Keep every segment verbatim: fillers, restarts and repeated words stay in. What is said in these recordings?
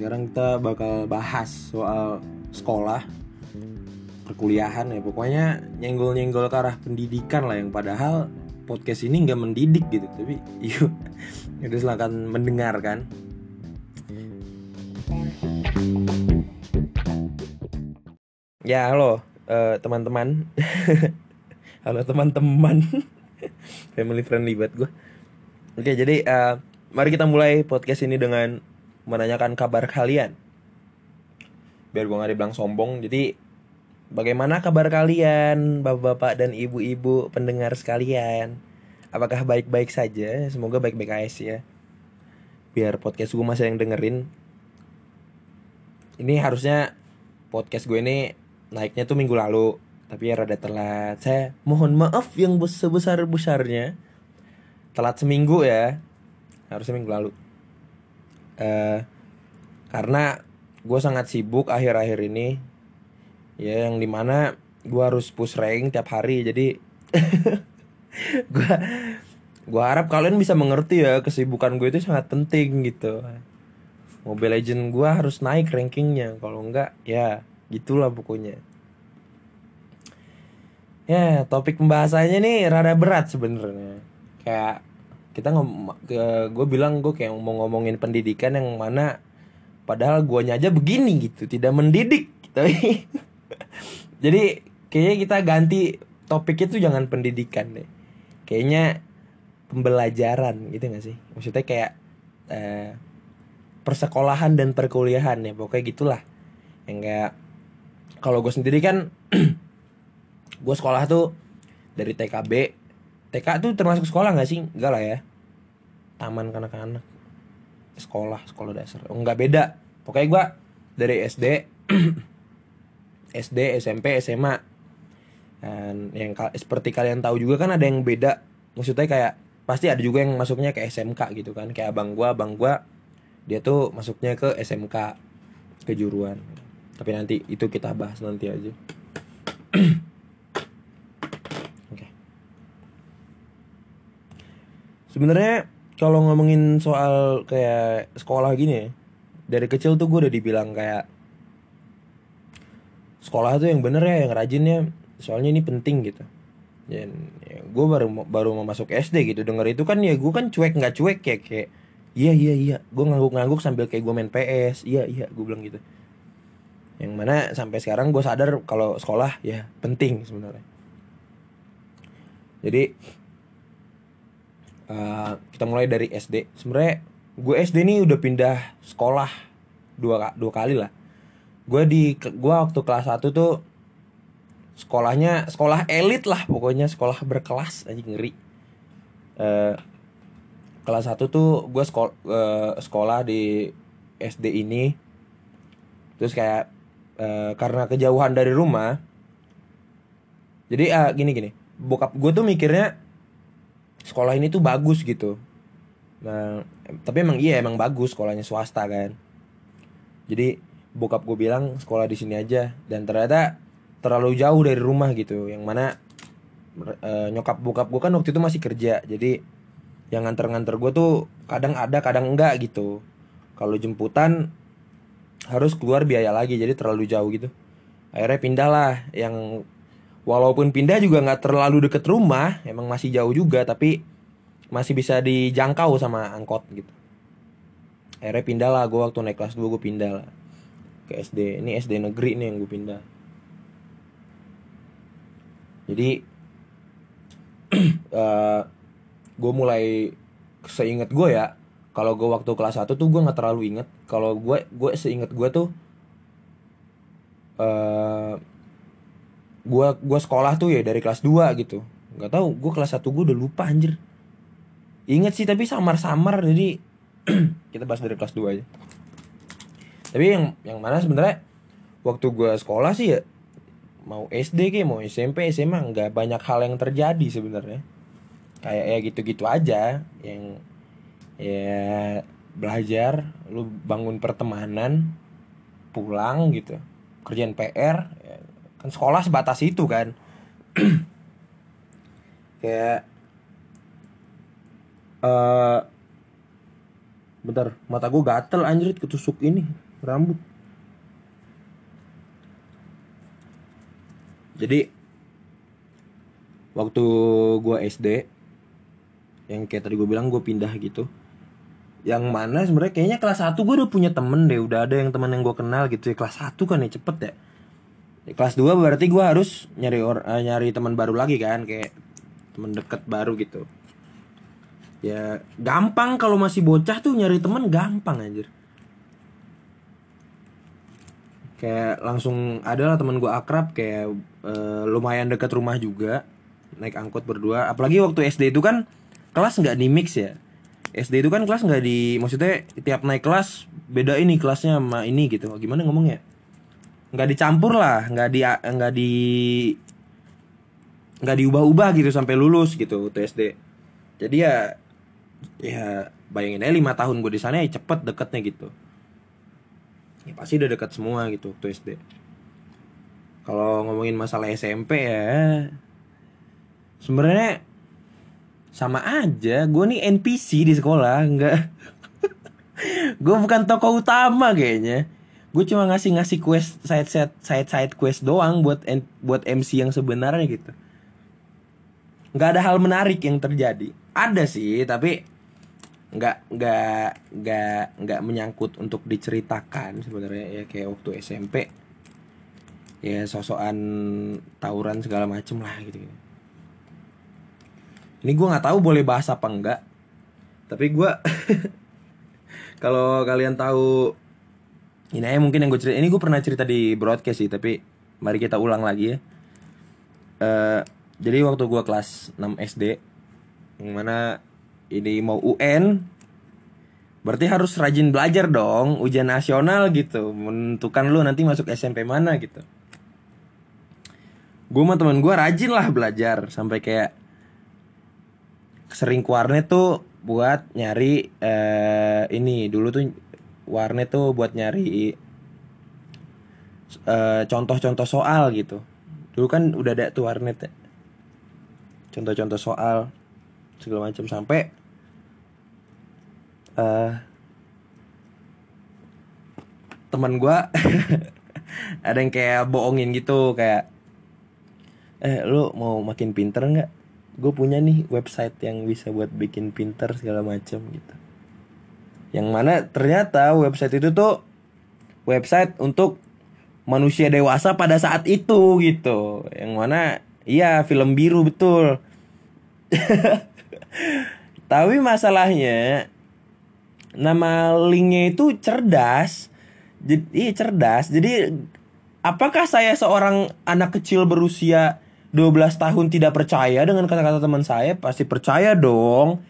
sekarang kita bakal bahas soal sekolah, perkuliahan ya, pokoknya nyenggol-nyenggol ke arah pendidikan lah, yang padahal podcast ini nggak mendidik gitu, tapi yuk udah silakan mendengarkan. Ya halo uh, teman-teman, halo teman-teman, family friendly buat gue. Oke, jadi uh, mari kita mulai podcast ini dengan menanyakan kabar kalian. Biar gue gak dibilang sombong. Jadi bagaimana kabar kalian, bapak-bapak dan ibu-ibu pendengar sekalian? Apakah baik-baik saja? Semoga baik-baik aja ya. Biar podcast gue masih yang dengerin. Ini harusnya podcast gue ini naiknya tuh minggu lalu, tapi ya rada telat. Saya mohon maaf yang sebesar-besarnya. Telat seminggu ya, harusnya minggu lalu. Uh, karena gue sangat sibuk akhir-akhir ini, ya, yang dimana gue harus push rank tiap hari. Jadi gue gue harap kalian bisa mengerti ya, kesibukan gue itu sangat penting gitu. Mobile Legends gue harus naik rankingnya, kalau enggak ya gitulah pokoknya. Ya, topik pembahasannya nih rada berat sebenarnya. Kayak kita ngom- gue bilang gue kayak mau ngomongin pendidikan yang mana padahal guanya aja begini gitu, tidak mendidik gitu. Jadi kayaknya kita ganti topiknya tuh jangan pendidikan deh, kayaknya pembelajaran gitu nggak sih, maksudnya kayak eh, persekolahan dan perkuliahan ya, pokoknya gitulah. Yang kayak kalau gue sendiri kan gue sekolah tuh dari T K B. T K tuh termasuk sekolah gak sih? Enggak lah ya, taman kanak-kanak. Sekolah, sekolah dasar. Oh, enggak, beda. Pokoknya gue dari S D S D, S M P, S M A. Dan yang seperti kalian tahu juga kan ada yang beda. Maksudnya kayak pasti ada juga yang masuknya ke S M K gitu kan. Kayak abang gue, abang gue dia tuh masuknya ke S M K, kejuruan. Tapi nanti itu kita bahas nanti aja. Sebenarnya kalau ngomongin soal kayak sekolah gini ya, dari kecil tuh gue udah dibilang kayak sekolah tuh yang bener ya, yang rajinnya, soalnya ini penting gitu. Dan ya, gue baru baru mau masuk S D gitu, denger itu kan ya gue kan cuek nggak cuek ya, kayak iya iya iya, gue ngangguk-ngangguk sambil kayak gue main P S, iya iya gue bilang gitu. Yang mana sampai sekarang gue sadar kalau sekolah ya penting sebenarnya. Jadi Uh, kita mulai dari S D. Sebenarnya gue S D nih udah pindah sekolah dua dua kali lah. Gue di gue waktu kelas satu tuh sekolahnya sekolah elit lah, pokoknya sekolah berkelas aja, ngeri. Uh, kelas satu tuh gue sekolah uh, sekolah di S D ini. Terus kayak uh, karena kejauhan dari rumah. Jadi uh, gini gini. Bokap gue tuh mikirnya sekolah ini tuh bagus gitu. Nah, tapi emang iya emang bagus, sekolahnya swasta kan. Jadi bokap gue bilang sekolah di sini aja, dan ternyata terlalu jauh dari rumah gitu. Yang mana e, nyokap bokap gue kan waktu itu masih kerja. Jadi yang nganter-nganter gue tuh kadang ada kadang enggak gitu. Kalau jemputan harus keluar biaya lagi, jadi terlalu jauh gitu. Akhirnya pindah lah, yang walaupun pindah juga gak terlalu deket rumah, emang masih jauh juga, tapi masih bisa dijangkau sama angkot gitu. Akhirnya pindah lah, gue waktu naik kelas dua gue pindah lah ke S D. Ini S D negeri nih yang gue pindah. Jadi uh, gue mulai, seinget gue ya, kalau gue waktu kelas satu tuh gue gak terlalu inget. Kalau gue, gue seinget gue tuh Eee uh, Gua gua sekolah tuh ya dari kelas dua gitu. Enggak tahu, gua kelas satu gua udah lupa anjir. Ingat sih tapi samar-samar, jadi kita bahas dari kelas dua aja. Tapi yang yang mana sebenarnya waktu gua sekolah sih ya, mau S D kayak mau S M P, S M A enggak banyak hal yang terjadi sebenarnya. Kayak ya gitu-gitu aja, yang ya belajar, lu bangun pertemanan, pulang gitu. Kerjaan P R ya, kan sekolah sebatas itu kan. Kayak uh, bentar, mata gue gatel anjrit ketusuk ini. rambut. Jadi waktu gue S D, yang kayak tadi gue bilang gue pindah gitu, yang mana sebenarnya kayaknya kelas satu gue udah punya temen deh, udah ada yang temen yang gue kenal gitu ya. Kelas satu kan ya cepet ya, ya kelas dua berarti gue harus nyari or, uh, nyari teman baru lagi kan, kayak teman deket baru gitu. Ya gampang kalau masih bocah tuh nyari temen gampang anjir. Kayak langsung adalah temen gue akrab, kayak e, lumayan dekat rumah juga, naik angkot berdua. Apalagi waktu S D itu kan kelas nggak di mix ya. S D itu kan kelas nggak di, maksudnya tiap naik kelas beda ini kelasnya sama ini gitu. Gimana ngomongnya? Nggak dicampur lah, nggak di nggak di nggak diubah-ubah gitu sampai lulus gitu waktu S D. Jadi ya ya bayangin aja lima tahun gue di sana ya cepet deketnya gitu. Ya pasti udah dekat semua gitu waktu S D. Kalau ngomongin masalah S M P ya, sebenarnya sama aja. Gue nih N P C di sekolah, nggak. Gue bukan tokoh utama kayaknya. Gue cuma ngasih ngasih quest side side side side quest doang buat buat M C yang sebenarnya gitu. Nggak ada hal menarik yang terjadi. Ada sih, tapi nggak nggak nggak nggak menyangkut untuk diceritakan sebenarnya ya. Kayak waktu S M P ya sosokan tawuran segala macem lah gitu, gitu. Ini gue nggak tahu boleh bahas apa enggak, tapi gue kalau kalian tahu ini aja mungkin yang gue cerita ini, gue pernah cerita di broadcast sih, tapi mari kita ulang lagi ya. Uh, jadi waktu gue kelas enam S D, yang mana ini mau U N, berarti harus rajin belajar dong, ujian nasional gitu, menentukan lu nanti masuk S M P mana gitu. Gue sama temen gue rajin lah belajar, sampai kayak sering ke warnet tuh buat nyari eh, ini dulu tuh warnet tuh buat nyari eh, contoh-contoh soal gitu. Dulu kan udah ada tuh warnet ya, contoh-contoh soal segala macam, sampai Uh, teman gue ada yang kayak bohongin gitu, kayak eh lu mau makin pinter nggak, gue punya nih website yang bisa buat bikin pinter segala macam gitu. Yang mana ternyata website itu tuh website untuk manusia dewasa pada saat itu gitu. Yang mana iya film biru betul. Tapi masalahnya nama linknya itu cerdas, jadi cerdas. Jadi apakah saya seorang anak kecil berusia dua belas tahun tidak percaya dengan kata-kata teman saya? Pasti percaya dong.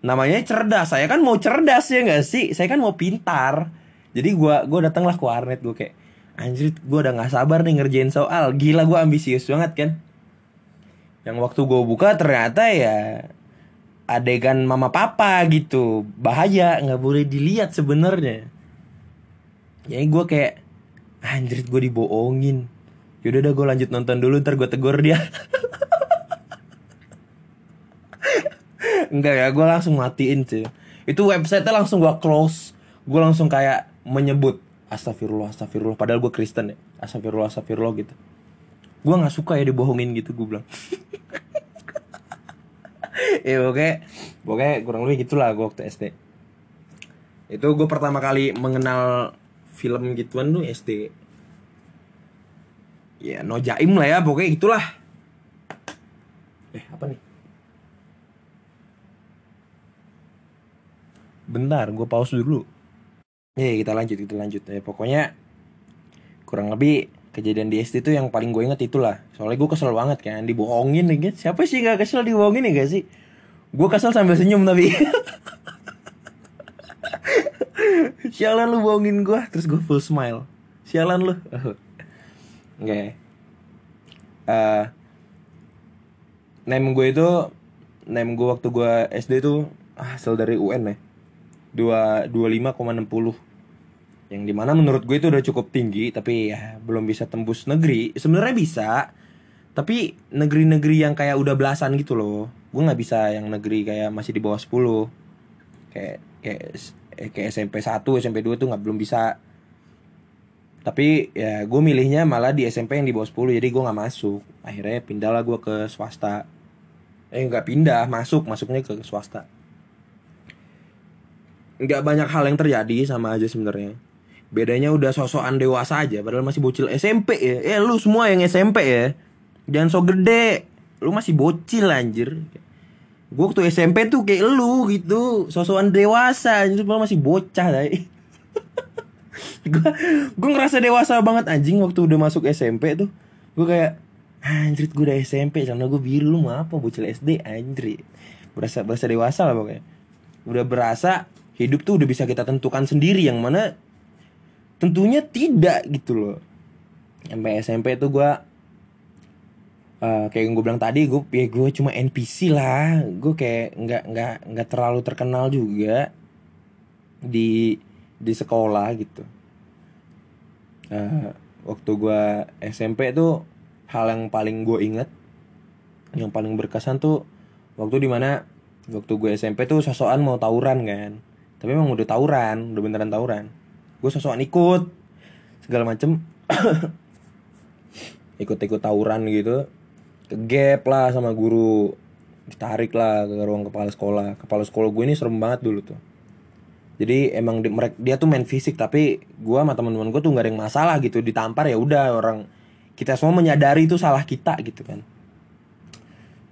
Namanya cerdas, saya kan mau cerdas ya nggak sih? Saya kan mau pintar. Jadi gue gue datanglah ke warnet, gue kayak anjir gue udah nggak sabar nih ngerjain soal. Gila gue ambisius banget kan. Yang waktu gue buka ternyata ya adegan mama papa gitu, bahaya, nggak boleh dilihat sebenarnya. Jadi gue kayak anjir gue dibohongin, yaudah dah gue lanjut nonton dulu, ntar gue tegur dia. Enggak ya, gue langsung matiin sih itu website-nya, langsung gue close. Gue langsung kayak menyebut astagfirullah astagfirullah, padahal gue Kristen ya, astagfirullah astagfirullah gitu. Gue nggak suka ya dibohongin gitu, gue bilang. Eh oke, pokoknya kurang lebih gitulah gue waktu S D. Itu gue pertama kali mengenal film gituan tuh S D. Ya no jaim lah ya, pokoknya gitulah. Eh apa nih? Bentar, gue pause dulu. Eh kita lanjut, kita lanjut. Eh, pokoknya kurang lebih kejadian di S D tuh yang paling gue inget itulah. Soalnya gue kesel banget kan, dibohongin nih. Siapa sih gak kesel dibohongin nih gak sih? Gue kesel sambil senyum tapi. Sialan lu bohongin gue. Terus gue full smile. Sialan lu. Oke okay. uh, Name gue itu, name gue waktu gue S D tuh hasil dari U N ya, dua puluh lima koma enam puluh, yang dimana menurut gue itu udah cukup tinggi, tapi ya belum bisa tembus negeri. Sebenarnya bisa, tapi negeri-negeri yang kayak udah belasan gitu loh. Gue nggak bisa yang negeri kayak masih di bawah sepuluh, kayak kayak kayak S M P satu, S M P dua tuh nggak belum bisa. Tapi ya gue milihnya malah di S M P yang di bawah sepuluh, jadi gue nggak masuk. Akhirnya pindahlah gue ke swasta. Eh nggak pindah, masuk masuknya ke swasta. Nggak banyak hal yang terjadi, sama aja sebenarnya. Bedanya udah sosokan dewasa aja, padahal masih bocil S M P ya. Eh lu semua yang S M P ya, jangan so gede, lu masih bocil anjir. Gue waktu S M P tuh kayak lu gitu, sosokan dewasa, anjir padahal masih bocah deh. Gue gue ngerasa dewasa banget anjing waktu udah masuk S M P tuh. Gue kayak anjrit, gue udah S M P, karena gue biru, lu mau apa bocil S D anjrit. Berasa berasa dewasa lah pokoknya. Udah berasa hidup tuh udah bisa kita tentukan sendiri, yang mana tentunya tidak gitu loh. Sampai S M P tuh gue uh, kayak yang gue bilang tadi, gue ya gue cuma N P C lah. Gue kayak nggak nggak nggak terlalu terkenal juga di di sekolah gitu. Uh, waktu gue S M P tuh hal yang paling gue inget, yang paling berkesan tuh waktu dimana waktu gue S M P tuh sosokan mau tawuran kan, tapi emang udah tawuran, udah beneran tawuran. Gue sosokan ikut segala macem, ikut-ikut tawuran gitu, kegep lah sama guru, ditarik lah ke ruang kepala sekolah. Kepala sekolah gue ini serem banget dulu tuh. Jadi emang di, mereka, dia tuh main fisik, tapi gue sama teman-teman gue tuh nggak ada yang masalah gitu. Ditampar ya udah, orang kita semua menyadari itu salah kita gitu kan.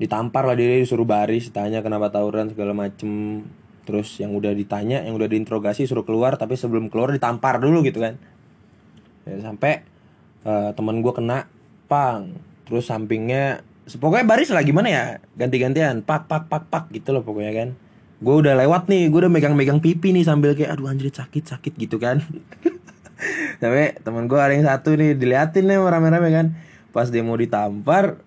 Ditampar lah, dia disuruh baris, tanya kenapa tawuran segala macem. Terus yang udah ditanya, yang udah diinterogasi suruh keluar, tapi sebelum keluar ditampar dulu gitu kan. Ya, sampai uh, teman gue kena pang, terus sampingnya, pokoknya baris lah gimana ya, ganti-gantian, pak pak pak pak gitu loh pokoknya kan. Gue udah lewat nih, gue udah megang-megang pipi nih sambil kayak aduh anjir sakit-sakit gitu kan. Sampai teman gue ada yang satu nih, diliatin nih rame-rame kan. Pas dia mau ditampar,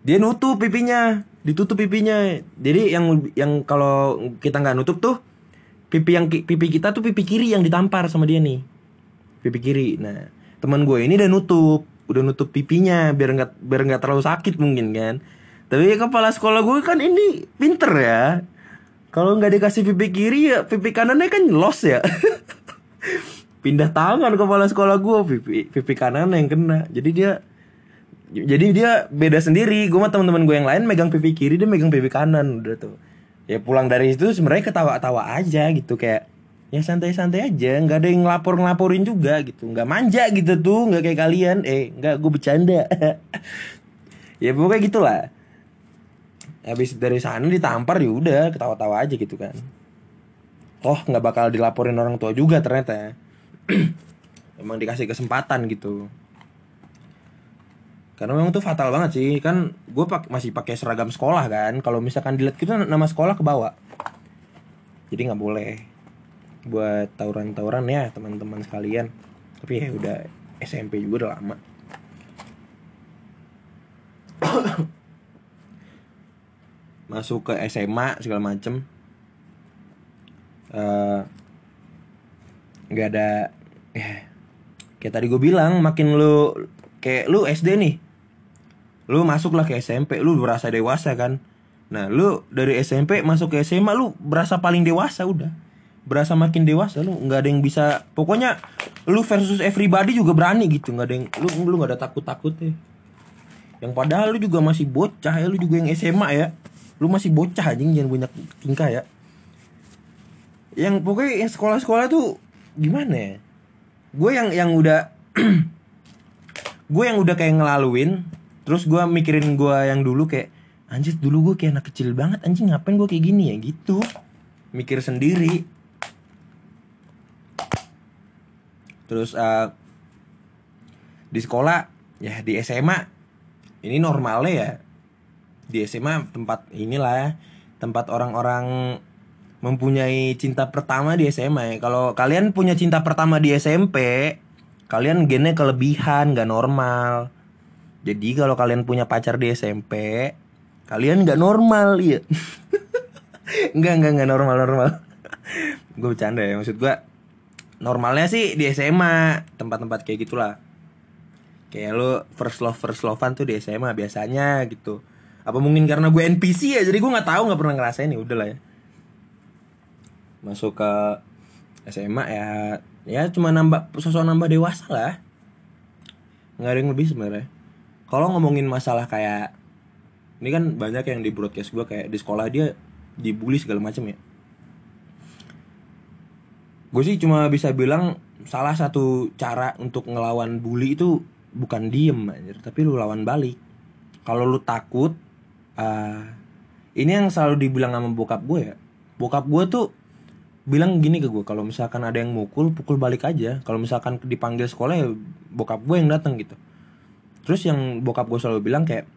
dia nutup pipinya, ditutup pipinya. Jadi yang yang kalau kita nggak nutup tuh pipi yang pipi kita tuh pipi kiri yang ditampar sama dia nih, pipi kiri. Nah teman gue ini udah nutup, udah nutup pipinya biar nggak biar nggak terlalu sakit mungkin kan. Tapi kepala sekolah gue kan ini pinter ya. Kalau nggak dikasih pipi kiri ya pipi kanannya kan los ya. Pindah tangan kepala sekolah gue, pipi pipi kanan yang kena. Jadi dia jadi dia beda sendiri. Gue sama teman-teman gue yang lain megang pipi kiri, dia megang pipi kanan udah tuh. Ya pulang dari situ sebenarnya ketawa-tawa aja gitu, kayak ya santai-santai aja, nggak ada yang ngelapor-ngelaporin juga gitu, nggak manja gitu tuh, nggak kayak kalian. Eh nggak, gue bercanda. Ya pokoknya gitulah. Habis dari sana ditampar ya udah ketawa-tawa aja gitu kan. Oh nggak bakal dilaporin orang tua juga ternyata ya. Emang dikasih kesempatan gitu. Karena memang tuh fatal banget sih kan, gue pak masih pakai seragam sekolah kan. Kalau misalkan dilihat gitu nama sekolah kebawa. Jadi nggak boleh buat tawuran-tawuran ya teman-teman sekalian. Tapi ya udah S M P juga udah lama. Masuk ke S M A segala macem, uh, gak ada eh, kayak tadi gue bilang, makin lu kayak lu S D nih, lu masuklah ke S M P, lu berasa dewasa kan. Nah lu dari S M P masuk ke S M A, lu berasa paling dewasa udah, berasa makin dewasa. Lu gak ada yang bisa, pokoknya lu versus everybody juga berani gitu. Gak ada yang, lu, lu gak ada takut-takutnya. Yang padahal lu juga masih bocah ya, lu juga yang S M A ya, lu masih bocah anjing, jangan banyak tingkah ya. Yang pokoknya yang sekolah-sekolah tuh gimana ya, gue yang yang udah gue yang udah kayak ngelaluin. Terus gue mikirin gue yang dulu kayak anjir, dulu gue kayak anak kecil banget anjing, ngapain gue kayak gini ya gitu, mikir sendiri. Terus uh, di sekolah ya, di S M A ini normalnya ya, di S M A tempat inilah, tempat orang-orang mempunyai cinta pertama di S M A ya. Kalau kalian punya cinta pertama di S M P, kalian gennya kelebihan, gak normal. Jadi kalau kalian punya pacar di S M P, kalian gak normal ya. Enggak, enggak, enggak normal-normal. Gue bercanda ya, maksud gue normalnya sih di S M A, tempat-tempat kayak gitulah. Kayak lo first love, first lovean tuh di S M A biasanya gitu. Apa mungkin karena gue N P C ya, jadi gue nggak tahu, nggak pernah ngerasain ya udahlah ya. Masuk ke S M A ya, ya cuma nambah sosok nambah dewasa lah. nggak ada yang lebih sebenarnya. Kalau ngomongin masalah kayak ini kan banyak yang di broadcast gue kayak di sekolah dia dibully segala macam ya. Gue sih cuma bisa bilang salah satu cara untuk ngelawan bully itu bukan diem anjir, tapi lu lawan balik. Kalau lu takut, uh, ini yang selalu dibilang sama bokap gue ya. Bokap gue tuh bilang gini ke gue, kalau misalkan ada yang mukul, pukul balik aja. Kalau misalkan dipanggil sekolah ya bokap gue yang datang gitu. Terus yang bokap gue selalu bilang kayak,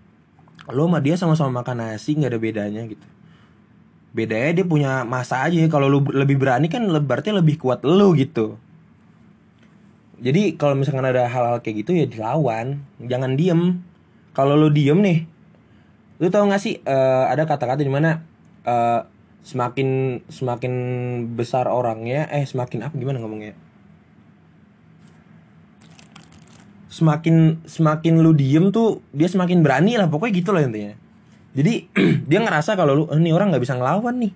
lo sama dia sama-sama makan nasi, gak ada bedanya gitu. Bedanya dia punya masa aja, kalau lu lebih berani kan berarti lebih kuat lu gitu. Jadi kalau misalkan ada hal-hal kayak gitu ya dilawan, jangan diem. Kalau lu diem nih, lu tau gak sih uh, ada kata-kata dimana uh, semakin semakin besar orangnya, eh semakin apa gimana ngomongnya? Semakin semakin lu diem tuh dia semakin berani lah, pokoknya gitu lah intinya. Jadi dia ngerasa kalau lu, oh, ini orang nggak bisa ngelawan nih,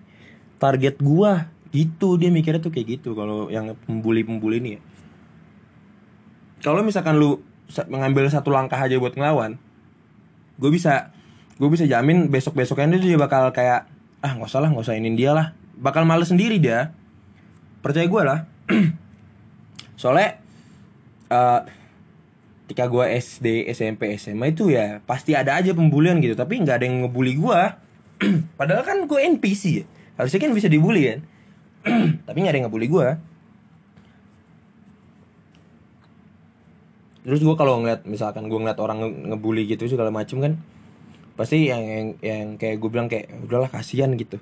target gua gitu, dia mikirnya tuh kayak gitu. Kalau yang pembuli-pembuli nih ya. Kalau misalkan lu mengambil satu langkah aja buat ngelawan, gue bisa gue bisa jamin besok-besoknya dia bakal kayak, ah nggak usah lah, nggak usah inin dia lah, bakal males sendiri dia, percaya gue lah. Soalnya uh, ketika gue S D, S M P, S M A itu ya pasti ada aja pembulian gitu, tapi nggak ada yang ngebully gue. Padahal kan gue N P C ya, harusnya kan bisa dibully kan. Tapi nggak ada yang ngebully gue. Terus gue kalau ngeliat, misalkan gue ngeliat orang ngebully gitu segala macem kan, pasti yang yang, yang kayak gue bilang kayak udahlah kasihan gitu.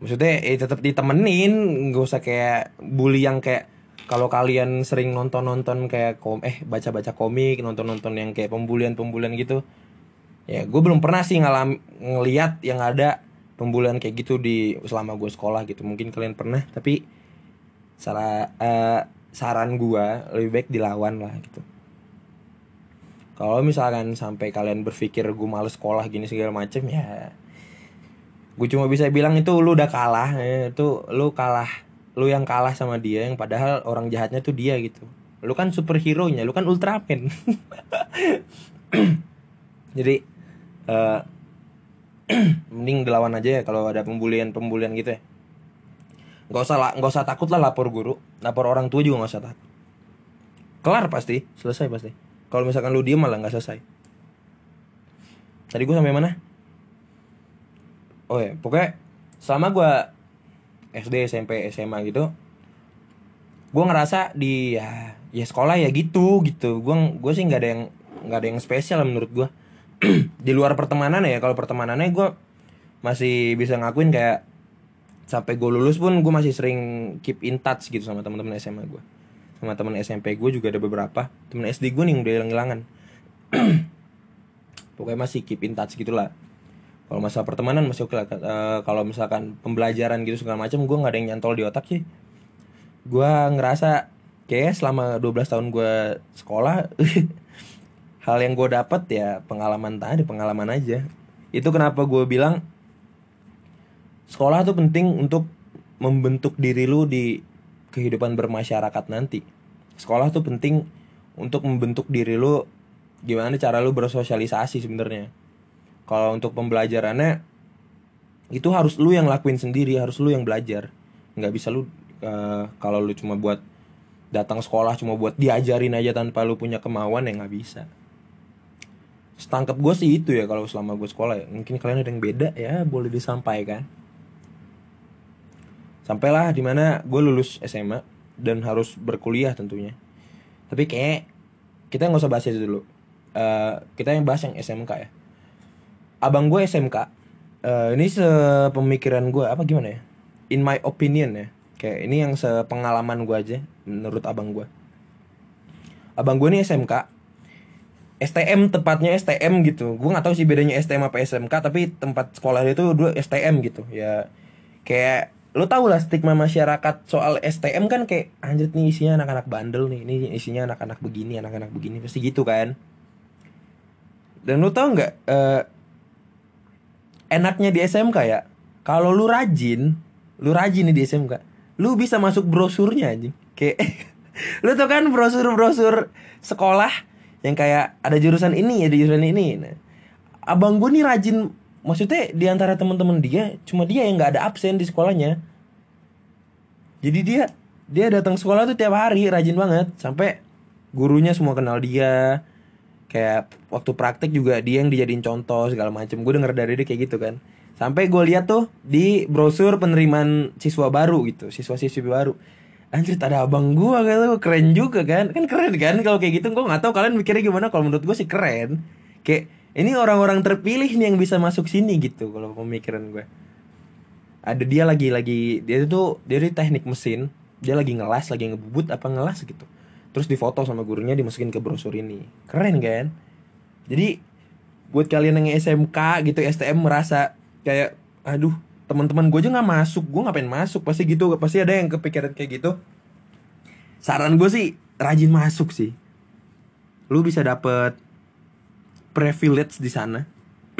Maksudnya eh, tetap ditemenin, gak usah kayak bully yang kayak kalau kalian sering nonton-nonton kayak kom eh baca-baca komik, nonton-nonton yang kayak pembulian-pembulian gitu. Ya gue belum pernah sih ngalami ngelihat yang ada pembulian kayak gitu di selama gue sekolah gitu. Mungkin kalian pernah, tapi salah uh, saran gue lebih baik dilawan lah gitu. Kalau misalkan sampai kalian berpikir gue males sekolah gini segala macem ya, gue cuma bisa bilang itu lu udah kalah, ya. Itu lu kalah, lu yang kalah sama dia, yang padahal orang jahatnya tuh dia gitu. Lu kan superhero nya, lu kan Ultraman. Jadi uh, mending dilawan aja ya kalau ada pembulian-pembulian gitu ya. Gak usah lah, gak usah takut lah lapor guru, lapor orang tua juga gak usah takut. Kelar pasti, selesai pasti. Kalau misalkan lu diem malah gak selesai. Tadi gue sampai mana? Oh ya, pokoknya selama gue S D, S M P, S M A gitu, gue ngerasa di ya, ya sekolah ya gitu gitu. Gue gue sih nggak ada yang nggak ada yang spesial menurut gue. Di luar pertemanan ya, kalau pertemanannya gue masih bisa ngakuin kayak sampai gue lulus pun gue masih sering keep in touch gitu sama teman-teman S M A gue. Sama teman S M P gue juga ada beberapa. Teman S D gue nih udah hilang-hilangan. Pokoknya masih keep in touch gitu lah. Kalau masalah pertemanan masih oke lah. E, kalau misalkan pembelajaran gitu segala macam, gue gak ada yang nyantol di otak sih. Gue ngerasa kayaknya selama dua belas tahun gue sekolah, hal yang gue dapet ya pengalaman tadi, pengalaman aja. Itu kenapa gue bilang sekolah tuh penting untuk membentuk diri lu di kehidupan bermasyarakat nanti. Sekolah tuh penting untuk membentuk diri lu, gimana cara lu bersosialisasi sebenarnya. Kalau untuk pembelajarannya itu harus lu yang lakuin sendiri, harus lu yang belajar. Nggak bisa lu uh, kalau lu cuma buat datang sekolah cuma buat diajarin aja tanpa lu punya kemauan ya nggak bisa. Setangkep gue sih itu ya kalau selama gue sekolah ya. Mungkin kalian ada yang beda ya, boleh disampaikan. Sampailah dimana gue lulus S M A dan harus berkuliah tentunya. Tapi kayak kita gak usah bahas itu dulu. Uh, kita yang bahas yang S M K ya. Abang gue S M K. Uh, ini sepemikiran gue apa gimana ya? In my opinion ya. Kayak ini yang sepengalaman gue aja menurut abang gue. Abang gue nih S M K. S T M tepatnya S T M gitu. Gue gak tahu sih bedanya S T M apa S M K. Tapi tempat sekolah dia tuh dua S T M gitu. Ya kayak lo tau lah stigma masyarakat soal S T M kan kayak anjir nih isinya anak-anak bandel nih, ini isinya anak-anak begini, anak-anak begini, pasti gitu kan. Dan lo tau nggak uh, enaknya di S M K ya, kalau lu rajin, lu rajin nih di S M K, lu bisa masuk brosurnya aja. Kayak lo tau kan brosur-brosur sekolah yang kayak ada jurusan ini, ada jurusan ini. Nah, abang gue nih rajin, maksudnya di antara teman-teman dia cuma dia yang nggak ada absen di sekolahnya. Jadi dia dia datang sekolah tuh tiap hari, rajin banget, sampai gurunya semua kenal dia. Kayak waktu praktik juga dia yang dijadiin contoh segala macem. Gue denger dari dia kayak gitu kan. Sampai gue lihat tuh di brosur penerimaan siswa baru gitu, siswa-siswi baru. Anjir, ada abang gue kayak keren juga kan. Kan keren kan kalau kayak gitu. Gue nggak tahu kalian mikirnya gimana. Kalau menurut gue sih keren. Kayak ini orang-orang terpilih nih yang bisa masuk sini gitu. Kalau pemikiran gue. Ada dia lagi lagi dia tuh dari teknik mesin. Dia lagi ngelas, lagi ngebubut apa ngelas gitu. Terus difoto sama gurunya, dimasukin ke brosur ini. Keren kan? Jadi buat kalian yang S M K gitu, S T M merasa kayak aduh, teman-teman gue aja nggak masuk, gue ngapain masuk, pasti gitu, pasti ada yang kepikiran kayak gitu. Saran gue sih rajin masuk sih, lu bisa dapet privilege di sana.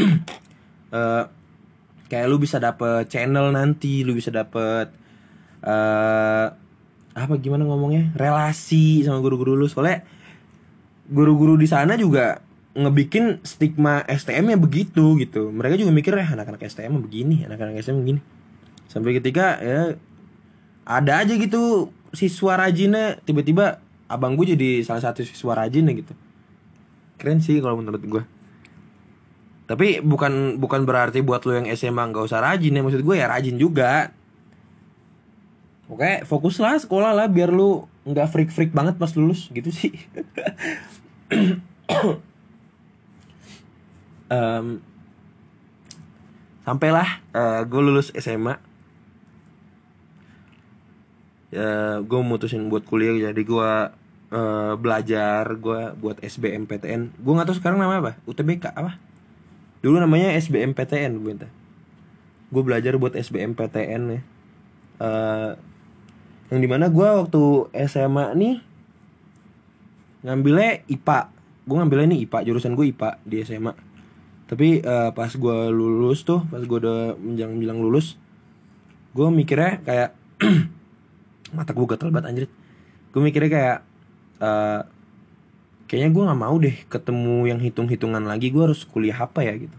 uh, kayak lu bisa dapet channel nanti, lu bisa dapet uh, apa gimana ngomongnya, relasi sama guru-guru lu, soalnya guru-guru di sana juga ngebikin stigma S T M-nya begitu gitu. Mereka juga mikir ya anak-anak S T M begini, anak-anak S T M begini. Sampai ketika ya ada aja gitu siswa rajinnya, tiba-tiba abang gue jadi salah satu siswa rajinnya gitu. Keren sih kalau menurut gue. Tapi bukan bukan berarti buat lo yang S M A nggak usah rajin ya, maksud gue ya rajin juga. Oke, fokuslah sekolah lah biar lo nggak freak-freak banget pas lulus gitu sih. Um, sampailah uh, gue lulus S M A, uh, gue mutusin buat kuliah. Jadi gue uh, belajar, gue buat S B M P T N. Gue nggak tahu sekarang namanya apa, U T B K apa? Dulu namanya S B M P T N. Gue gue belajar buat S B M P T N ya. Uh, yang dimana gue waktu S M A nih ngambilnya I P A. Gue ngambilnya ini I P A, jurusan gue I P A di S M A. Tapi uh, pas gue lulus tuh, pas gue udah menjelang-menjelang lulus, gue mikirnya kayak mata gue gatel banget anjir. Gue mikirnya kayak uh, kayaknya gue gak mau deh ketemu yang hitung-hitungan lagi. Gue harus kuliah apa ya gitu.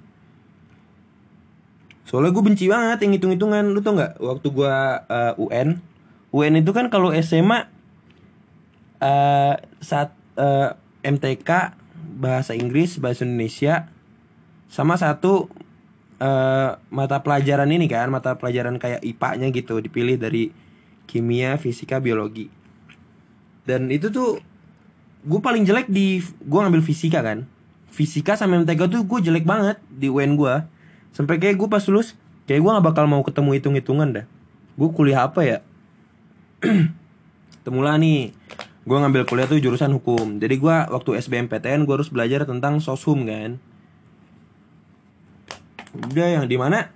Soalnya gue benci banget yang hitung-hitungan. Lu tau gak waktu gue uh, U N U N itu kan kalau S M A uh, saat uh, M T K bahasa Inggris, bahasa Indonesia, sama satu uh, mata pelajaran ini kan, mata pelajaran kayak I P A-nya gitu, dipilih dari kimia, fisika, biologi. Dan itu tuh gue paling jelek di, gue ngambil fisika kan. Fisika sama M T K tuh gue jelek banget di U N gue. Sampai kayak gue pas lulus kayak gue gak bakal mau ketemu hitung-hitungan dah. Gue kuliah apa ya? Temulah nih, gue ngambil kuliah tuh jurusan hukum. Jadi gue waktu S B M P T N gue harus belajar tentang soshum kan. Udah yang dimana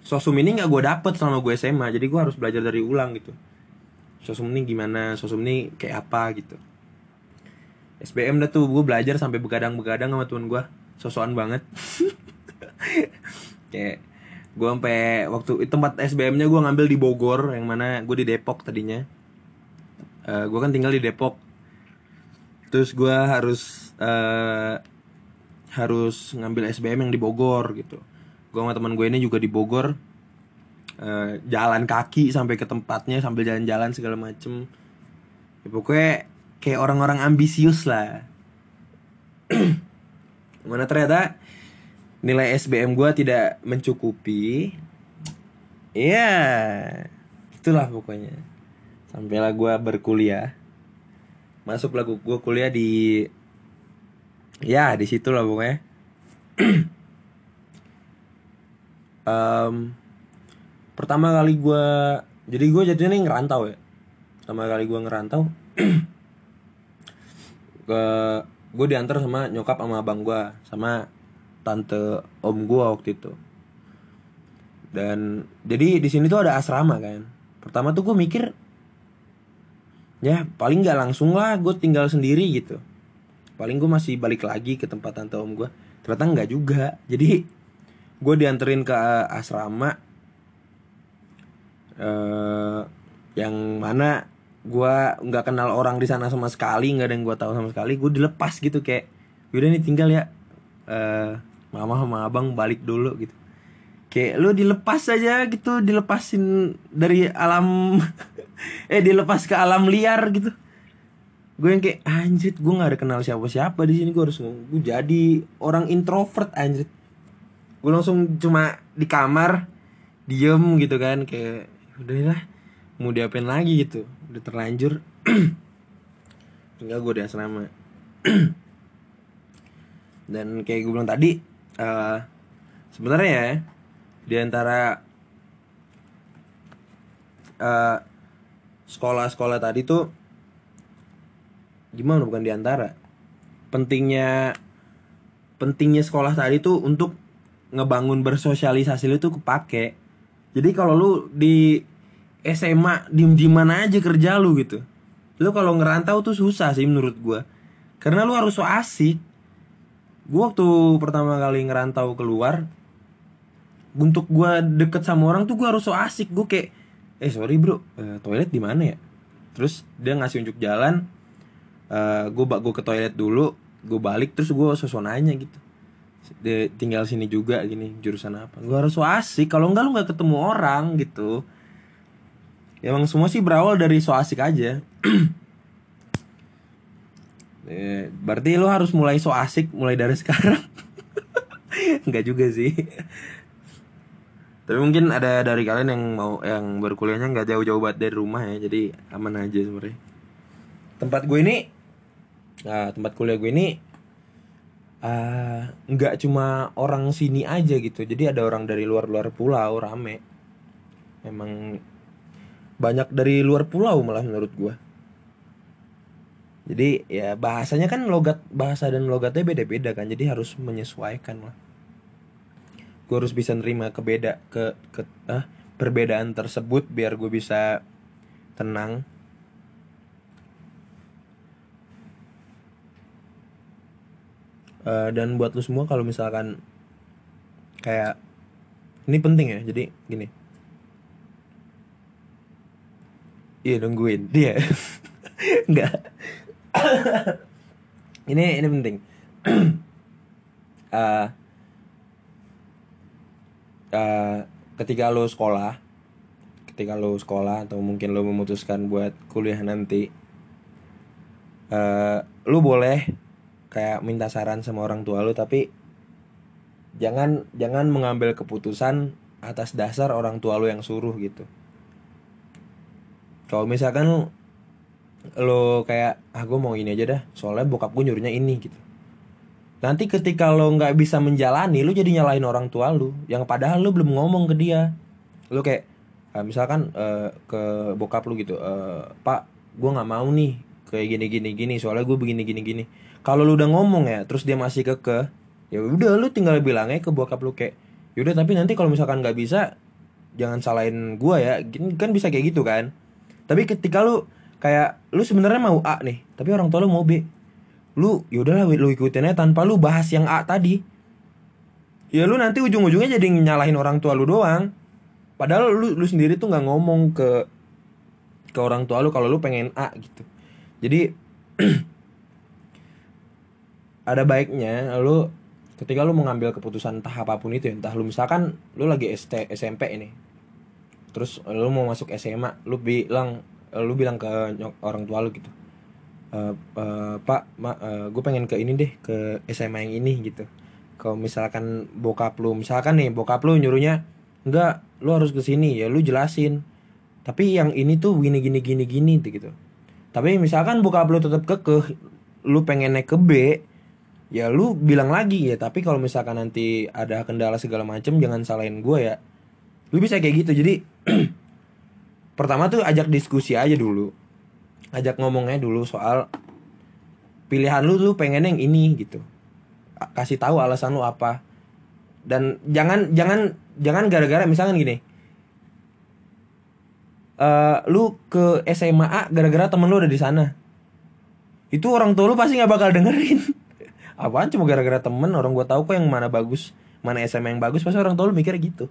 sosum ini gak gue dapet selama gue S M A. Jadi gue harus belajar dari ulang gitu. Sosum ini gimana, sosum ini kayak apa gitu. S B M dah tuh gue belajar sampai begadang-begadang sama temen gue. Sosokan banget. Kayak gue sampai waktu tempat S B M-nya gue ngambil di Bogor, yang mana gue di Depok tadinya. uh, Gue kan tinggal di Depok. Terus gue harus uh, harus ngambil S B M yang di Bogor gitu. Gue sama teman gue ini juga di Bogor, uh, jalan kaki sampai ke tempatnya sambil jalan-jalan segala macem ya. Pokoknya kayak orang-orang ambisius lah. Mana ternyata nilai S B M gue tidak mencukupi. Iya yeah. Itulah pokoknya. Sampailah gue berkuliah. Masuklah gue kuliah di, ya di situ lah pokoknya. Um, pertama kali gue, jadi gue jadinya nih ngerantau ya. Pertama kali gue ngerantau, ke gue diantar sama nyokap sama abang gue, sama tante om gue waktu itu. Dan jadi di sini tuh ada asrama kan. Pertama tuh gue mikir, ya paling nggak langsung lah gue tinggal sendiri gitu. Paling gue masih balik lagi ke tempat tante om gue. Ternyata nggak juga. Jadi gue dianterin ke asrama, uh, yang mana gue nggak kenal orang di sana sama sekali, nggak ada yang gue tahu sama sekali, gue dilepas gitu kayak udah nih tinggal ya, uh, mama sama abang balik dulu gitu, kayak lu dilepas aja gitu, dilepasin dari alam eh dilepas ke alam liar gitu. Gue yang kayak anjrit, gue nggak ada kenal siapa siapa di sini, gue harus gue jadi orang introvert anjrit. Gue langsung cuma di kamar diem gitu kan, kayak udahlah mau diapain lagi gitu, udah terlanjur. Enggak, gue di asrama. Dan kayak gue bilang tadi, uh, sebenarnya ya di antara uh, sekolah-sekolah tadi tuh gimana, bukan di antara, pentingnya pentingnya sekolah tadi tuh untuk ngebangun bersosialisasi lu tuh kepake. Jadi kalau lu di S M A diem-dieman aja kerja lu gitu, lu kalau ngerantau tuh susah sih menurut gue, karena lu harus so asik. Gue waktu pertama kali ngerantau keluar, untuk gue deket sama orang tuh gue harus so asik. Gue kayak, eh sorry bro, uh, toilet di mana ya? Terus dia ngasih unjuk jalan, uh, gue gue ke toilet dulu, gue balik, terus gue so-so nanya gitu, dia tinggal sini juga gini, jurusan apa? Gue harus so asik, kalau enggak lu nggak ketemu orang gitu. Emang semua sih berawal dari so asik aja. Berarti lo harus mulai so asik mulai dari sekarang. Enggak juga sih. Tapi mungkin ada dari kalian yang mau, yang berkuliahnya nggak jauh-jauh banget dari rumah ya, jadi aman aja sebenarnya. Tempat gue ini, nah, tempat kuliah gue ini uh, nggak cuma orang sini aja gitu, jadi ada orang dari luar-luar pulau rame. Emang banyak dari luar pulau malah menurut gue. Jadi ya bahasanya kan, logat, bahasa dan logatnya beda-beda kan, jadi harus menyesuaikan lah. Gue harus bisa nerima kebeda ke, ke ah, perbedaan tersebut biar gue bisa tenang. Uh, dan buat lu semua kalau misalkan kayak ini penting ya, jadi gini. Iya nungguin dia, nggak. ini ini penting. uh, uh, ketika lo sekolah, ketika lo sekolah atau mungkin lo memutuskan buat kuliah nanti, uh, lo boleh kayak minta saran sama orang tua lo, tapi jangan jangan mengambil keputusan atas dasar orang tua lo yang suruh gitu. Kalau misalkan lo, lo kayak, ah gue mau ini aja dah, soalnya bokap gue nyuruhnya ini gitu, nanti ketika lo gak bisa menjalani, lo jadi nyalahin orang tua lo, yang padahal lo belum ngomong ke dia. Lo kayak, ah, misalkan uh, ke bokap lo gitu, e, pak, gue gak mau nih kayak gini-gini-gini, soalnya gue begini-gini-gini. Kalau lo udah ngomong ya, terus dia masih keke, ya udah lo tinggal bilangnya ke bokap lo kayak, yaudah tapi nanti kalau misalkan gak bisa, jangan salahin gue ya, kan bisa kayak gitu kan. Tapi ketika lu kayak lu sebenarnya mau A nih, tapi orang tua lu mau B, lu yaudahlah lu ikutinnya tanpa lu bahas yang A tadi. Ya lu nanti ujung-ujungnya jadi nyalahin orang tua lu doang. Padahal lu lu sendiri tuh nggak ngomong ke ke orang tua lu kalau lu pengen A gitu. Jadi ada baiknya lu ketika lu mengambil keputusan entah apapun itu, entah lu misalkan lu lagi S T, S M P ini, terus lu mau masuk S M A, lu bilang lu bilang ke orang tua lu gitu, e, e, pak, ma, e, gue pengen ke ini deh, ke S M A yang ini gitu. Kalau misalkan bokap lu, misalkan nih bokap lu nyuruhnya, enggak, lu harus ke sini, ya lu jelasin, tapi yang ini tuh gini gini gini gini gitu. Tapi misalkan bokap lu tetap kekeh, lu pengen naik ke B, ya lu bilang lagi ya, tapi kalau misalkan nanti ada kendala segala macem, jangan salahin gue ya. Lu bisa kayak gitu. Jadi pertama tuh ajak diskusi aja dulu, ajak ngomongnya dulu soal pilihan lu, lu pengen yang ini gitu, kasih tahu alasan lu apa. Dan jangan jangan jangan gara-gara misalkan gini, uh, lu ke S M A A gara-gara temen lu ada di sana, itu orang tua lu pasti nggak bakal dengerin. Apaan cuma gara-gara temen, orang gua tahu kok yang mana bagus, mana S M A yang bagus, pasti orang tua lu mikir gitu.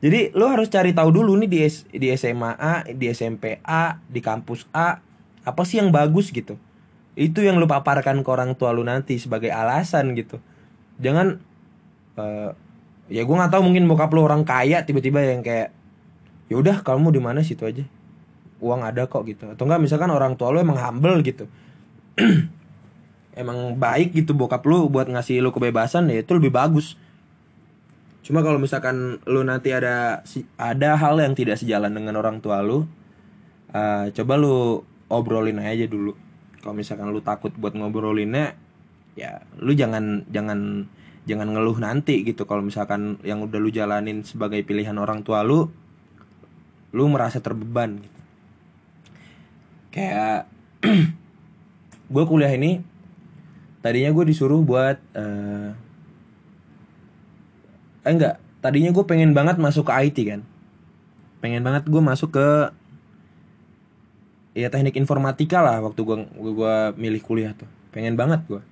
Jadi lo harus cari tahu dulu nih di di S M A A, di S M P A, di kampus A, apa sih yang bagus gitu. Itu yang lo paparkan ke orang tua lo nanti sebagai alasan gitu. Jangan uh, ya gue nggak tahu, mungkin bokap lo orang kaya tiba-tiba yang kayak ya udah kamu di mana situ aja, uang ada kok gitu. Atau enggak misalkan orang tua lo emang humble gitu. Emang baik gitu bokap lo buat ngasih lo kebebasan, ya itu lebih bagus. Cuma kalau misalkan lu nanti ada ada hal yang tidak sejalan dengan orang tua lu, uh, coba lu obrolin aja dulu. Kalau misalkan lu takut buat ngobrolinnya, ya lu jangan jangan jangan ngeluh nanti gitu. Kalau misalkan yang udah lu jalanin sebagai pilihan orang tua lu, lu merasa terbeban gitu. Kayak gue kuliah ini, tadinya gue disuruh buat uh, Eh enggak, tadinya gue pengen banget masuk ke I T kan. Pengen banget gue masuk ke ya teknik informatika lah waktu gue gue milih kuliah tuh. Pengen banget gue.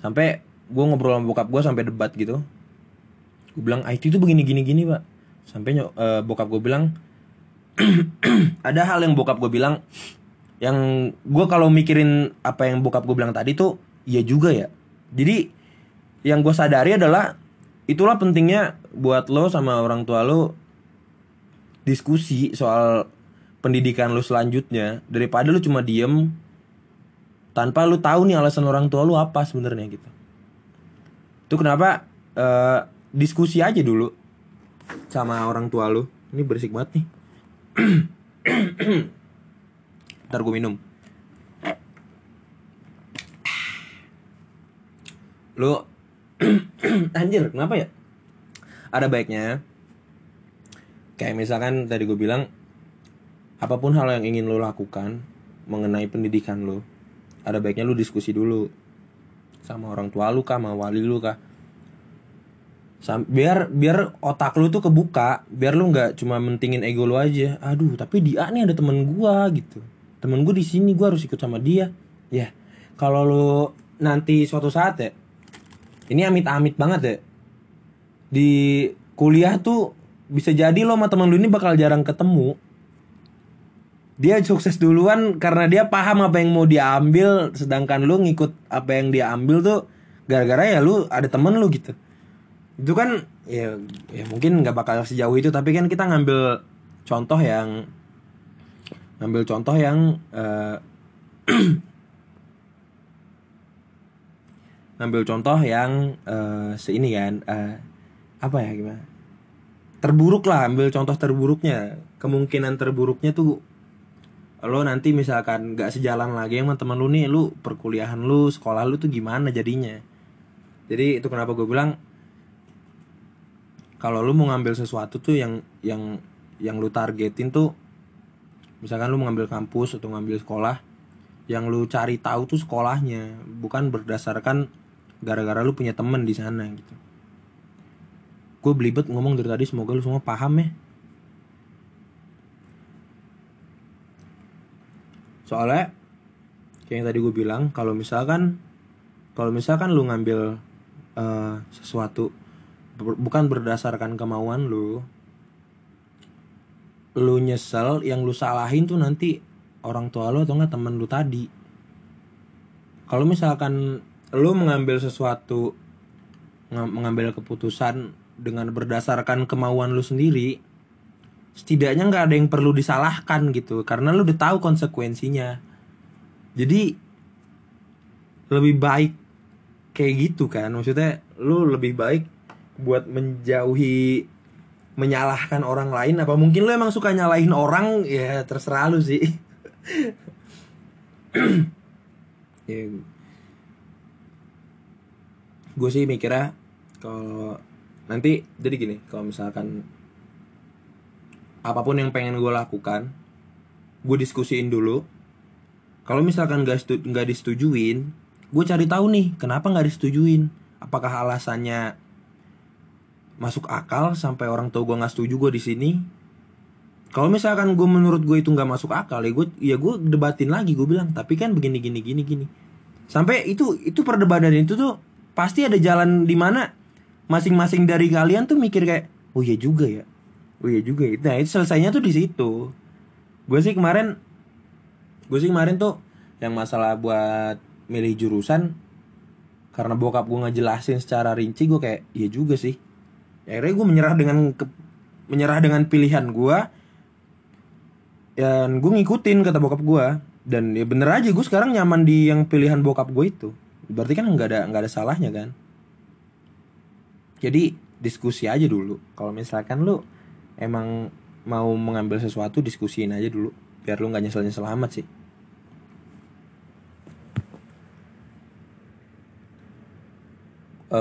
Sampai gue ngobrol sama bokap gue sampai debat gitu. Gue bilang I T itu begini gini gini, Pak. Sampai uh, bokap gue bilang ada hal yang bokap gue bilang yang gue kalau mikirin apa yang bokap gue bilang tadi tuh iya juga ya. Jadi yang gue sadari adalah itulah pentingnya buat lo sama orang tua lo diskusi soal pendidikan lo selanjutnya, daripada lo cuma diem tanpa lo tahu nih alasan orang tua lo apa sebenarnya gitu. Itu kenapa uh, diskusi aja dulu sama orang tua lo. Ini berisik banget nih. Ntar gue minum. Lo anjir, kenapa ya? Ada baiknya kayak misalkan tadi gue bilang, apapun hal yang ingin lo lakukan mengenai pendidikan lo, ada baiknya lo diskusi dulu sama orang tua lo kah, sama wali lo kah. Sam- biar biar otak lo tuh kebuka, biar lo nggak cuma mentingin ego lo aja. Aduh, tapi dia nih ada temen gue gitu. Temen gue di sini, gue harus ikut sama dia. Ya, kalau lo nanti suatu saat ya, ini amit-amit banget ya, di kuliah tuh bisa jadi lo sama teman lo ini bakal jarang ketemu. Dia sukses duluan karena dia paham apa yang mau dia ambil, sedangkan lo ngikut apa yang dia ambil tuh gara-gara ya lo ada teman lo gitu. Itu kan ya, ya mungkin nggak bakal sejauh itu, tapi kan kita ngambil contoh yang ngambil contoh yang uh, ngambil contoh yang uh, seini kan uh, apa ya gimana terburuk lah, ambil contoh terburuknya, kemungkinan terburuknya tuh lo nanti misalkan nggak sejalan lagi sama teman lo nih, lo perkuliahan lo, sekolah lo tuh gimana jadinya. Jadi itu kenapa gue bilang kalau lo mau ngambil sesuatu tuh yang yang yang lo targetin tuh, misalkan lo mau ngambil kampus atau ngambil sekolah, yang lo cari tahu tuh sekolahnya, bukan berdasarkan gara-gara lu punya temen di sana gitu. Gue belibet ngomong dari tadi, semoga lu semua paham ya. Soalnya kayak yang tadi gue bilang, kalau misalkan kalau misalkan lu ngambil uh, sesuatu ber- bukan berdasarkan kemauan lu, lu nyesel, yang lu salahin tuh nanti orang tua lu atau nggak temen lu tadi. Kalau misalkan lo mengambil sesuatu, mengambil keputusan dengan berdasarkan kemauan lo sendiri, setidaknya gak ada yang perlu disalahkan gitu, karena lo udah tahu konsekuensinya. Jadi lebih baik kayak gitu kan, maksudnya lo lebih baik buat menjauhi menyalahkan orang lain. Apa mungkin lo emang suka nyalahin orang, ya terserah lo sih. Ya gue sih mikirnya kalau nanti jadi gini, kalau misalkan apapun yang pengen gue lakukan, gue diskusiin dulu. Kalau misalkan gak, stu, gak disetujuin, gue cari tahu nih kenapa gak disetujuin. Apakah alasannya masuk akal sampai orang tua gue gak setuju gue di sini? Kalau misalkan gue menurut gue itu gak masuk akal, ya gue ya gue debatin lagi, gue bilang tapi kan begini gini gini gini. Sampai itu itu perdebatan itu tuh pasti ada jalan di mana masing-masing dari kalian tuh mikir kayak, oh iya juga ya, Oh iya juga itu. Nah itu selesainya tuh di situ. Gue sih kemarin Gue sih kemarin tuh yang masalah buat milih jurusan, karena bokap gue ngejelasin secara rinci, gue kayak iya juga sih. Akhirnya gue menyerah dengan ke, Menyerah dengan pilihan gue, dan gue ngikutin kata bokap gue. Dan ya bener aja, gue sekarang nyaman di yang pilihan bokap gue itu. Berarti kan gak ada, gak ada salahnya kan. Jadi diskusi aja dulu. Kalau misalkan lu emang mau mengambil sesuatu, diskusiin aja dulu biar lu nggak nyesel-nyesel amat sih. E,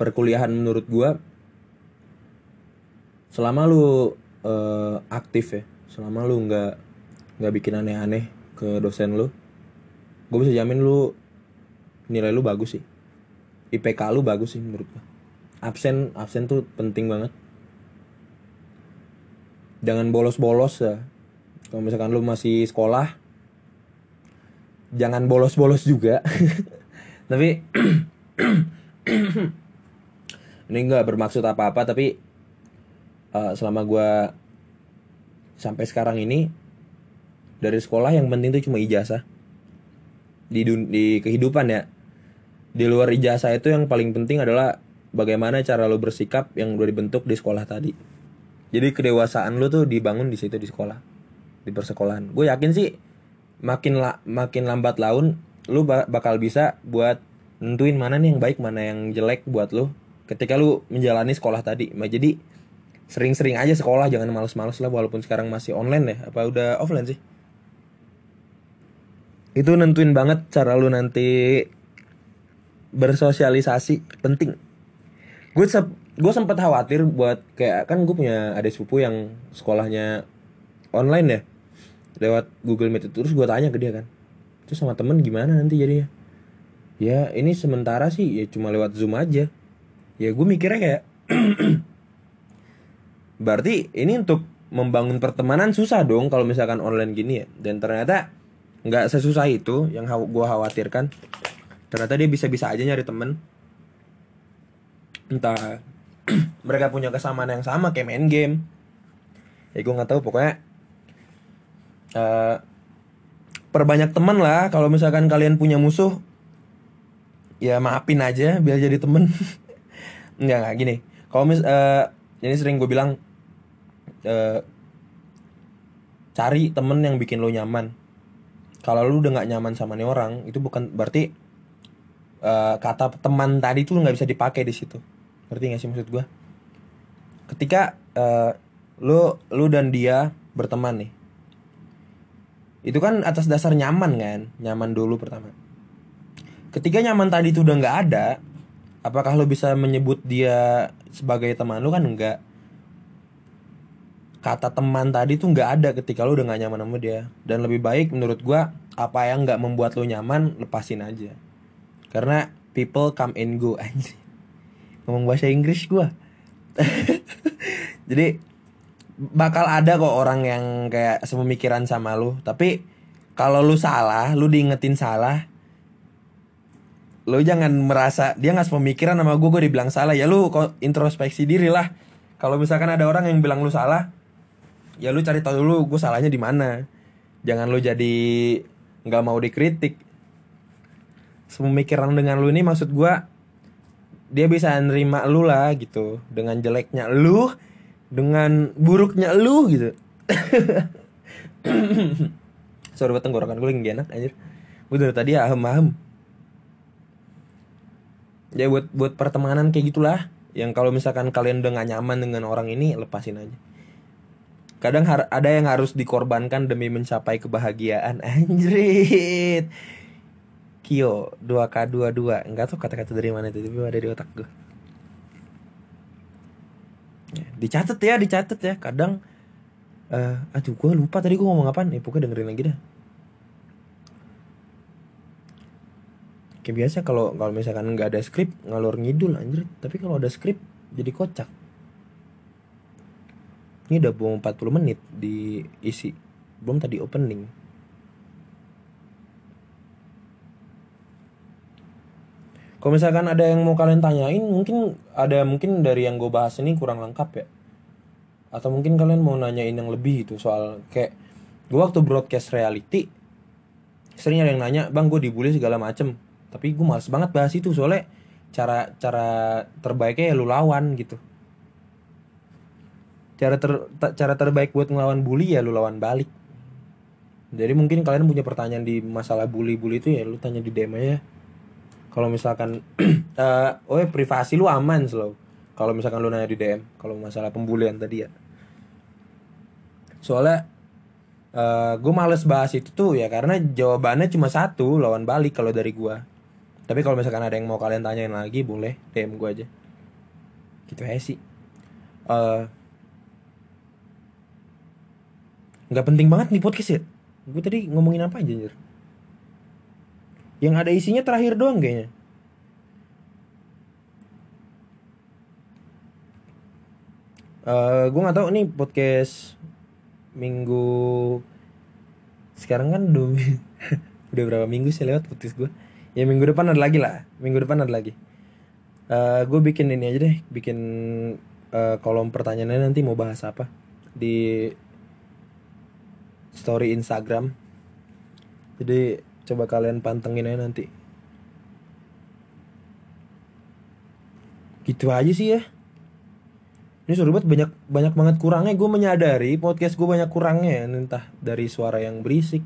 perkuliahan menurut gua, selama lu e, aktif ya, selama lu nggak nggak bikin aneh-aneh ke dosen lu, gua bisa jamin lu nilai lu bagus sih, I P K lu bagus sih menurut gua. Absen absen tuh penting banget. Jangan bolos-bolos ya. Kalau misalkan lu masih sekolah, jangan bolos-bolos juga. Tapi ini gak bermaksud apa-apa. Tapi uh, selama gue sampai sekarang ini dari sekolah, yang penting tuh cuma ijazah. Di, dun- di kehidupan ya, di luar ijazah itu yang paling penting adalah bagaimana cara lu bersikap yang udah dibentuk di sekolah tadi. Jadi kedewasaan lu tuh dibangun di situ, di sekolah, di persekolahan. Gue yakin sih makin la, makin lambat laun lu bakal bisa buat nentuin mana nih yang baik, mana yang jelek buat lu ketika lu menjalani sekolah tadi. Jadi sering-sering aja sekolah, jangan malas-malas lah, walaupun sekarang masih online ya, apa udah offline sih. Itu nentuin banget cara lu nanti bersosialisasi, penting. Gue sep- gue sempat khawatir buat kayak, kan gue punya adik sepupu yang sekolahnya online ya lewat Google Meet. Terus gue tanya ke dia kan, terus sama temen gimana nanti jadinya? Ya ini sementara sih ya cuma lewat Zoom aja. Ya gue mikirnya kayak berarti ini untuk membangun pertemanan susah dong kalau misalkan online gini ya. Dan ternyata gak sesusah itu yang gue khawatirkan. Ternyata dia bisa-bisa aja nyari temen, entah mereka punya kesamaan yang sama kayak main game. Ya gue nggak tahu, pokoknya uh, perbanyak teman lah. Kalau misalkan kalian punya musuh, ya maafin aja biar jadi temen. Nggak nggak gini. Kalau mis, uh, jadi sering gue bilang uh, cari temen yang bikin lo nyaman. Kalau lo udah nggak nyaman sama nih orang, itu bukan berarti uh, kata teman tadi tuh nggak bisa dipakai di situ. Ngerti gak sih maksud gue? Ketika uh, lu, lu dan dia berteman nih, itu kan atas dasar nyaman kan? Nyaman dulu pertama. Ketika nyaman tadi itu udah gak ada, apakah lu bisa menyebut dia sebagai teman lu? Kan enggak. Kata teman tadi tuh gak ada ketika lu udah gak nyaman sama dia. Dan lebih baik menurut gue, apa yang gak membuat lu nyaman, lepasin aja. Karena people come and go. Anjir, ngomong bahasa Inggris gue. Jadi bakal ada kok orang yang kayak sepemikiran sama lu. Tapi kalau lu salah, lu diingetin salah, lu jangan merasa dia gak sepemikiran sama gue, gue dibilang salah. Ya lu introspeksi diri lah. Kalau misalkan ada orang yang bilang lu salah, ya lu cari tahu dulu gue salahnya di mana. Jangan lu jadi gak mau dikritik. Sepemikiran dengan lu ini maksud gue, dia bisa nerima lu lah gitu, dengan jeleknya lu, dengan buruknya lu gitu. Sorry buat tenggorokan gue, lagi gak enak anjir. Gue dari tadi ahem-ahem. Ya buat buat pertemanan kayak gitulah, yang kalau misalkan kalian udah gak nyaman dengan orang ini, lepasin aja. Kadang har- ada yang harus dikorbankan demi mencapai kebahagiaan. Anjrit Kio, dua K dua puluh dua. Enggak tahu kata-kata dari mana itu, tapi ada di otak gue. Ya, dicatat ya, dicatat ya. Kadang, uh, aduh gue lupa tadi gue ngomong apaan. Eh, pokoknya dengerin lagi dah. Kayak biasa kalau kalau misalkan nggak ada skrip, ngalor ngidul anjir. Tapi kalau ada skrip, jadi kocak. Ini udah mau empat puluh menit diisi. Belum tadi opening. Kalau misalkan ada yang mau kalian tanyain, mungkin ada mungkin dari yang gue bahas ini kurang lengkap ya. Atau mungkin kalian mau nanyain yang lebih itu soal kayak gue waktu broadcast reality sering ada yang nanya, bang gue dibully segala macem, tapi gue males banget bahas itu soalnya cara cara terbaiknya ya lu lawan gitu. Cara ter, cara terbaik buat ngelawan bully ya lu lawan balik. Jadi mungkin kalian punya pertanyaan di masalah bully-bully itu ya lu tanya di D M aja. Kalau misalkan uh, oh ya, privasi lu aman selalu. Kalau misalkan lu nanya di D M kalau masalah pembulian tadi ya. Soalnya uh, gue males bahas itu tuh ya karena jawabannya cuma satu, lawan balik kalau dari gue. Tapi kalau misalkan ada yang mau kalian tanyain lagi boleh D M gue aja. Gitu aja sih. Uh, Gak penting banget nih podcast ya. Gue tadi ngomongin apa aja anjir. Yang ada isinya terakhir doang kayaknya. uh, Gue gak tahu nih podcast minggu sekarang kan dong. Udah berapa minggu sih lewat podcast gue. Ya minggu depan ada lagi lah. Minggu depan ada lagi. uh, Gue bikin ini aja deh. Bikin uh, kolom pertanyaannya nanti mau bahas apa di story Instagram. Jadi coba kalian pantengin aja nanti. Gitu aja sih ya. Ini seru banget, banyak banyak banget kurangnya. Gue menyadari podcast gue banyak kurangnya. Entah dari suara yang berisik,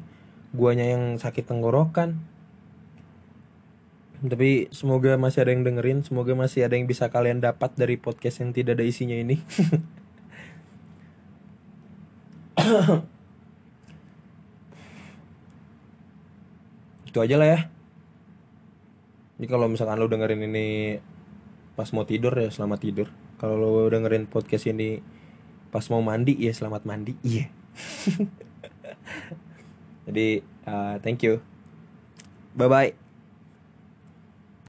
guanya yang sakit tenggorokan. Tapi semoga masih ada yang dengerin, semoga masih ada yang bisa kalian dapat dari podcast yang tidak ada isinya ini. Itu aja lah ya. Jadi kalau misalkan lo dengerin ini pas mau tidur ya selamat tidur. Kalau lo dengerin podcast ini pas mau mandi ya selamat mandi. Iya. Yeah. Jadi uh, thank you. Bye bye.